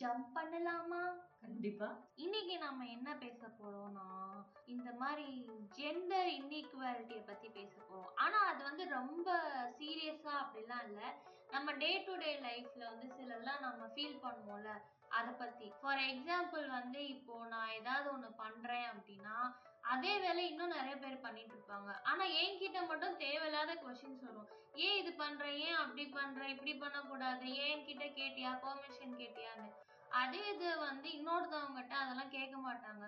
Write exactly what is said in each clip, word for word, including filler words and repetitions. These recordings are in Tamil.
ஜம்ப் பண்ணலாமா? கண்டிப்பா. இன்னைக்கு நாம என்ன பேச போறோம்னா, இந்த மாதிரி ஜெண்டர் இன்இக்வாலிட்டியை பத்தி பேச போறோம். ஆனா அது வந்து ரொம்ப சீரியஸா அப்படிலாம் இல்ல, நம்ம டே டு டே லைஃப்ல வந்து சிலர்லாம் நம்ம ஃபீல் பண்ணுவோம்ல, அதை பத்தி. ஃபார் எக்ஸாம்பிள் வந்து இப்போ நான் ஏதாவது ஒண்ணு பண்றேன் அப்படின்னா அதே வேலை இன்னும் நிறைய பேர் பண்ணிட்டு இருப்பாங்க. ஆனா என்கிட்ட மட்டும் தேவையில்லாத கொஸ்டின்ஸ் வரும். ஏன் இது பண்ற, ஏன் அப்படி பண்ற, இப்படி பண்ணக்கூடாது, ஏன் என்கிட்ட கேட்டியா, பெர்மிஷன் கேட்டியான்னு. அதே இது வந்து இன்னொருத்தவங்ககிட்ட அதெல்லாம் கேட்க மாட்டாங்க.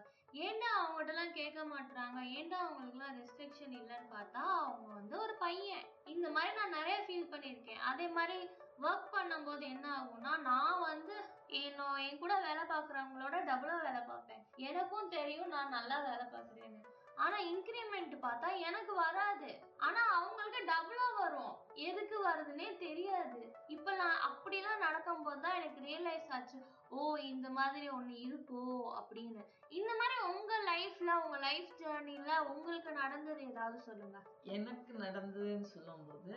ஏன்டா அவங்ககிட்ட எல்லாம் கேட்க மாட்டாங்க, ஏன்டா அவங்களுக்கு எல்லாம் ரெஸ்ட்ரிக்ஷன் இல்லைன்னு பார்த்தா அவங்க வந்து ஒரு பையன். இந்த மாதிரி நான் நிறைய ஃபீல் பண்ணியிருக்கேன். அதே மாதிரி ஒர்க் பண்ணும் போது என்ன ஆகும்னா, நான் வந்து என்னோ என் கூட வேலை பார்க்குறவங்களோட டபுளா வேலை பார்ப்பேன். எனக்கும் தெரியும் நான் நல்லா வேலை பார்க்குறேன்னு. ஆனா இன்க்ரிமெண்ட் பார்த்தா எனக்கு வராது, ஆனா அவங்களுக்கு டபுளா வரும். எதுக்கு வருதுன்னே தெரியாது. இப்ப நான் அப்படிலாம் நடக்கும் போதுதான் எனக்கு ரியலைஸ் ஆச்சு, ஓ இந்த மாதிரி ஒண்ணு இருக்கோ அப்படின்னு. இந்த மாதிரி உங்க லைஃப்ல, உங்க லைஃப் ஜேர்னில உங்களுக்கு நடந்தது ஏதாவது சொல்லுங்க. எனக்கு நடந்ததுன்னு சொல்லும் போது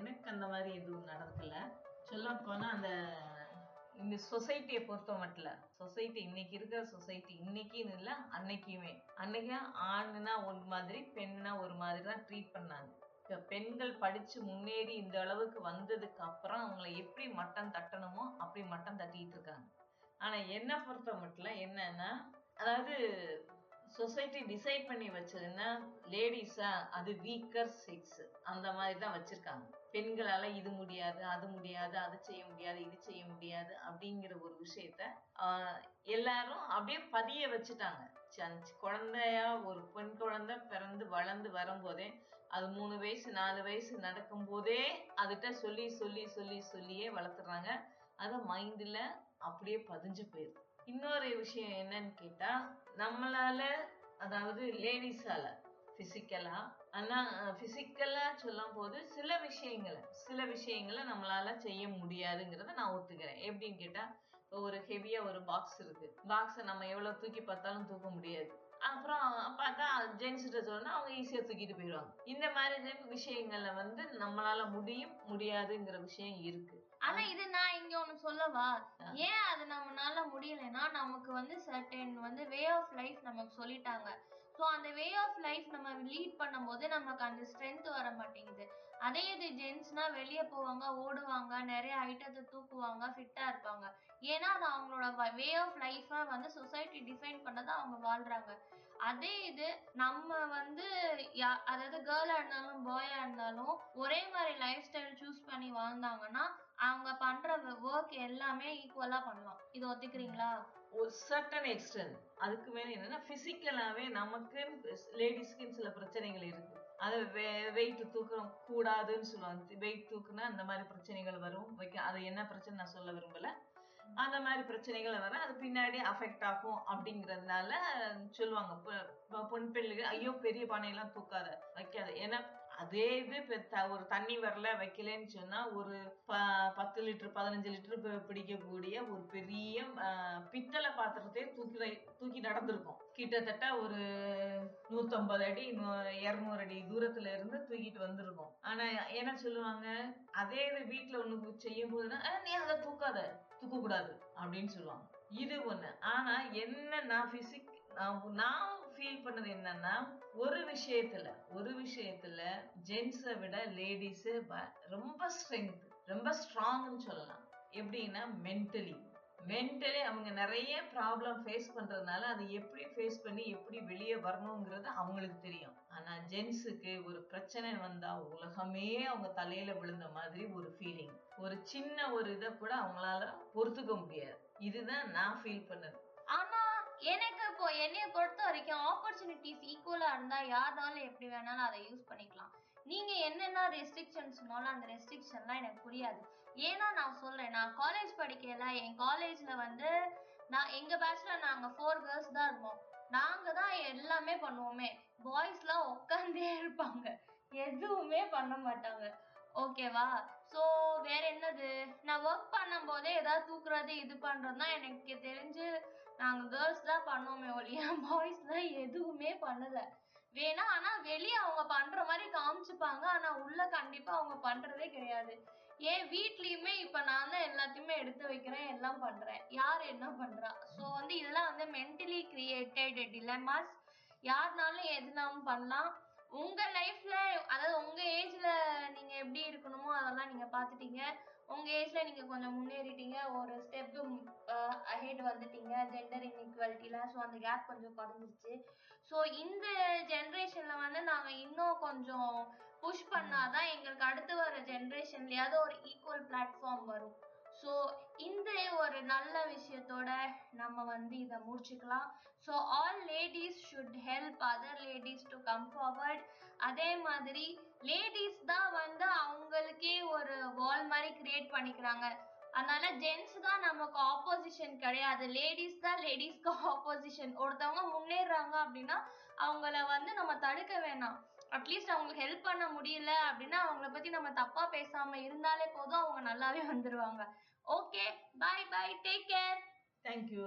எனக்கு அந்த மாதிரி எதுவும் நடக்கல. சொல்ல போனா அந்த இந்த சொசைட்டியை பொறுத்த மட்டும், சொசைட்டி இன்னைக்கு இருக்கிற சொசைட்டி, இன்னைக்குன்னு இல்லை அன்னைக்குமே, அன்னைக்கு ஆணுனா ஒரு மாதிரி பெண்ணுனா ஒரு மாதிரி தான் ட்ரீட் பண்ணாங்க. இப்போ பெண்கள் படிச்சு முன்னேறி இந்த அளவுக்கு வந்ததுக்கு அப்புறம் அவங்களை எப்படி மட்டம் தட்டணுமோ அப்படி மட்டம் தட்டிட்டு இருக்காங்க. ஆனா என்ன பொறுத்த மட்டும் என்னன்னா, அதாவது சொசைட்டி டிசைட் பண்ணி வச்சதுன்னா லேடிஸா அது வீக்கர் செக்ஸ் அந்த மாதிரி தான் வச்சிருக்காங்க. பெண்களால இது முடியாது, அது முடியாது, அது செய்ய முடியாது, இது செய்ய முடியாது அப்படிங்கிற ஒரு விஷயத்த எல்லாரும் அப்படியே பதிய வச்சுட்டாங்க. குழந்தையா ஒரு பெண் குழந்தை பிறந்து வளர்ந்து வரும்போதே, அது மூணு வயசு நாலு வயசு நடக்கும் போதே அதுகிட்ட சொல்லி சொல்லி சொல்லி சொல்லியே வளர்த்துறாங்க. அது மைண்ட்ல அப்படியே பதிஞ்சு போயிடுது. இன்னொரு விஷயம் என்னன்னு கேட்டா, நம்மளால அதாவது லேடிஸால பிசிக்கலா, ஆனா பிசிக்கலா சொல்லும் போது சில விஷயங்களை சில விஷயங்களை நம்மளால செய்ய முடியாதுங்கிறத நான் ஒத்துக்கிறேன். எப்படின்னு கேட்டா, இப்போ ஒரு ஹெவியா ஒரு பாக்ஸ் இருக்கு, பாக்ஸை நம்ம எவ்வளவு தூக்கி பார்த்தாலும் தூக்க முடியாது. அப்புறம் பார்த்தா ஜென்ஸ் கிட்ட சொன்னா அவங்க ஈஸியா தூக்கிட்டு போயிடுவாங்க. இந்த மாதிரி விஷயங்கள்ல வந்து நம்மளால முடியும் முடியாதுங்கிற விஷயம் இருக்கு. ஆனா இது நான் இங்க ஒண்ணு சொல்லவா, ஏன் அது நம்மளால முடியலன்னா, நமக்கு வந்து சர்டன் வந்து வே ஆஃப் லைஃப் நமக்கு சொல்லிட்டாங்க. ஸோ அந்த வே ஆஃப் லைஃப் நம்ம லீட் பண்ணும் போது நமக்கு அந்த ஸ்ட்ரென்த் வர மாட்டேங்குது. அதே இது ஜென்ஸ்னா வெளியே போவாங்க, ஓடுவாங்க, நிறைய ஐட்டத்தை தூக்குவாங்க, ஃபிட்டா இருப்பாங்க. ஏன்னா அது அவங்களோட வே ஆஃப் லைஃபா வந்து சொசைட்டி டிஃபைன் பண்ணதை அவங்க வாழ்றாங்க. அதே இது நம்ம வந்து, அதாவது கேர்லா இருந்தாலும் பாயா இருந்தாலும் ஒரே மாதிரி லைஃப் ஸ்டைல் சூஸ் பண்ணி வாழ்ந்தாங்கன்னா அவங்க பண்ற ஒர்க் எல்லாமே ஈக்குவலா பண்ணலாம். இது ஒத்துக்கிறீங்களா? ஒரு சர்டன் எக்ஸ்டென்ட். அதுக்கு மேல என்னன்னா, பிசிக்கலாவே நமக்கு லேடிஸ்க்கு சில பிரச்சனைகள் இருக்கு. அதை வெயிட் தூக்கம் கூடாதுன்னு சொல்லுவாங்க. வெயிட் தூக்குனா அந்த மாதிரி பிரச்சனைகள் வரும். அது என்ன பிரச்சனை நான் சொல்ல விரும்பல. அந்த மாதிரி பிரச்சனைகளை வர அது பின்னாடி அஃபெக்ட் ஆகும். அப்படிங்கறதுனால சொல்லுவாங்க பொன் பிள்ளைகள், ஐயோ பெரிய பானையெல்லாம் தூக்காத, வைக்காது. ஏன்னா அதே இது ஒரு தண்ணி வரல வைக்கலன்னு சொன்னா ஒரு பத்து லிட்டர் பதினஞ்சு லிட்டர் பிடிக்கக்கூடிய ஒரு பெரிய பித்தளை பாத்திரத்தையே தூக்கி தூக்கி நடந்திருக்கும். கிட்டத்தட்ட ஒரு நூத்தம்பது அடி இருநூறு அடி தூரத்துல இருந்து தூக்கிட்டு வந்திருக்கும். ஆனா என்ன சொல்லுவாங்க, அதே இது வீட்டுல ஒண்ணு செய்யும் போதுன்னா நீ அதை தூக்காத, தூக்க கூடாது அப்படின்னு சொல்லுவாங்க. இது ஒண்ணு. ஆனா என்ன நான் பிசிக் நான் ஃபீல் பண்ணது என்னன்னா, ஒரு விஷயத்துல ஒரு விஷயத்துல ஜென்ஸை விட லேடிஸ் ரொம்ப ஸ்ட்ரென்த், ரொம்ப ஸ்ட்ராங்னு சொல்லலாம். எப்படின்னா மென்டலி மென்டலி அவங்க நிறைய ப்ராப்ளம் ஃபேஸ் பண்றதுனால அதை எப்படி ஃபேஸ் பண்ணி எப்படி வெளியே வரணுங்கிறது அவங்களுக்கு தெரியும். ஆனா ஜென்ஸுக்கு ஒரு பிரச்சனை வந்தா உலகமே அவங்க தலையில விழுந்த மாதிரி ஒரு ஃபீலிங். ஒரு சின்ன ஒரு இதை கூட அவங்களால பொறுத்துக்க முடியாது. இதுதான் நான் ஃபீல் பண்ணது. ஆனா எனக்கு இப்போ என்னைய பொறுத்த வரைக்கும் ஆப்பர்ச்சுனிட்டிஸ் ஈக்குவலா இருந்தா யாராலும் எப்படி வேணாலும் அதை யூஸ் பண்ணிக்கலாம். நீங்க என்னென்ன ரெஸ்ட்ரிக்ஷன் சொன்னாலும் அந்த ரெஸ்ட்ரிக்ஷன்லாம் எனக்கு புரியாது. ஏன்னா நான் சொல்றேன், நான் காலேஜ் படிக்கல, என் காலேஜ்ல வந்து நான் எங்க பேட்ச்ல நாங்க ஃபோர் கேர்ள்ஸ் தான் இருந்தோம். நாங்க தான் எல்லாமே பண்ணுவோமே. பாய்ஸ் எல்லாம் உட்காந்தே இருப்பாங்க, எதுவுமே பண்ண மாட்டாங்க. ஓகேவா? சோ வேற என்னது, நான் ஒர்க் பண்ணும் போதே ஏதாவது தூக்குறது இது பண்றதுனா எனக்கு தெரிஞ்சு நாங்க கேர்ள்ஸ் தான் பண்ணுவோமே ஒழிய பாய்ஸ் தான் எதுவுமே பண்ணல. வேணா ஆனா வெளியே அவங்க பண்ற மாதிரி காமிச்சுப்பாங்க, ஆனா உள்ள கண்டிப்பா அவங்க பண்றதே கிடையாது. என் வீட்லயுமே இப்ப நான் தான் எல்லாத்தையுமே எடுத்து வைக்கிறேன், எல்லாம் பண்றேன், யார் என்ன பண்றா. சோ வந்து இதெல்லாம் வந்து மென்டலி கிரியேட்டட் டிலமாஸ். யாருனாலும் எதுனாலும் பண்ணலாம். உங்க லைஃப்ல, அதாவது உங்க ஏஜ்ல நீங்க எப்படி இருக்கணுமோ அதெல்லாம் நீங்க பாத்துட்டீங்க. உங்க ஏஜ்ல நீங்க கொஞ்சம் முன்னேறிட்டீங்க, ஒரு ஸ்டெப் அஹெட் வந்துட்டீங்க. ஜெண்டர் இன்இக்வாலிட்டில ஸோ அந்த கேப் கொஞ்சம் குறைஞ்சிருச்சு. ஸோ இந்த ஜென்ரேஷன்ல வந்து நாங்க இன்னும் கொஞ்சம் புஷ் பண்ணாதான் எங்களுக்கு அடுத்து வர ஜென்ரேஷன்லயாவது ஒரு ஈக்குவல் பிளாட்ஃபார்ம் வரும். ஸோ இந்த ஒரு நல்ல விஷயத்தோட நம்ம வந்து இதை முடிச்சுக்கலாம். So all ladies should help other ladies to come forward. அதே மாதிரி லேடிஸ் தான் வந்து அவங்களுக்கே ஒரு வால் மாதிரி கிரியேட் பண்ணிக்கிறாங்க. அதனால ஜென்ஸ் தான் நமக்கு ஆப்போசிஷன் கிடையாது, லேடிஸ் தான் லேடிஸ்க்கு ஆப்போசிஷன். ஒருத்தவங்க முன்னேறாங்க அப்படின்னா அவங்கள வந்து நம்ம தடுக்க வேணாம். அட்லீஸ்ட் அவங்களுக்கு ஹெல்ப் பண்ண முடியல அப்படின்னா அவங்கள பத்தி நம்ம தப்பா பேசாம இருந்தாலே போதும், அவங்க நல்லாவே வந்துருவாங்க. Okay, bye bye, take care, thank you.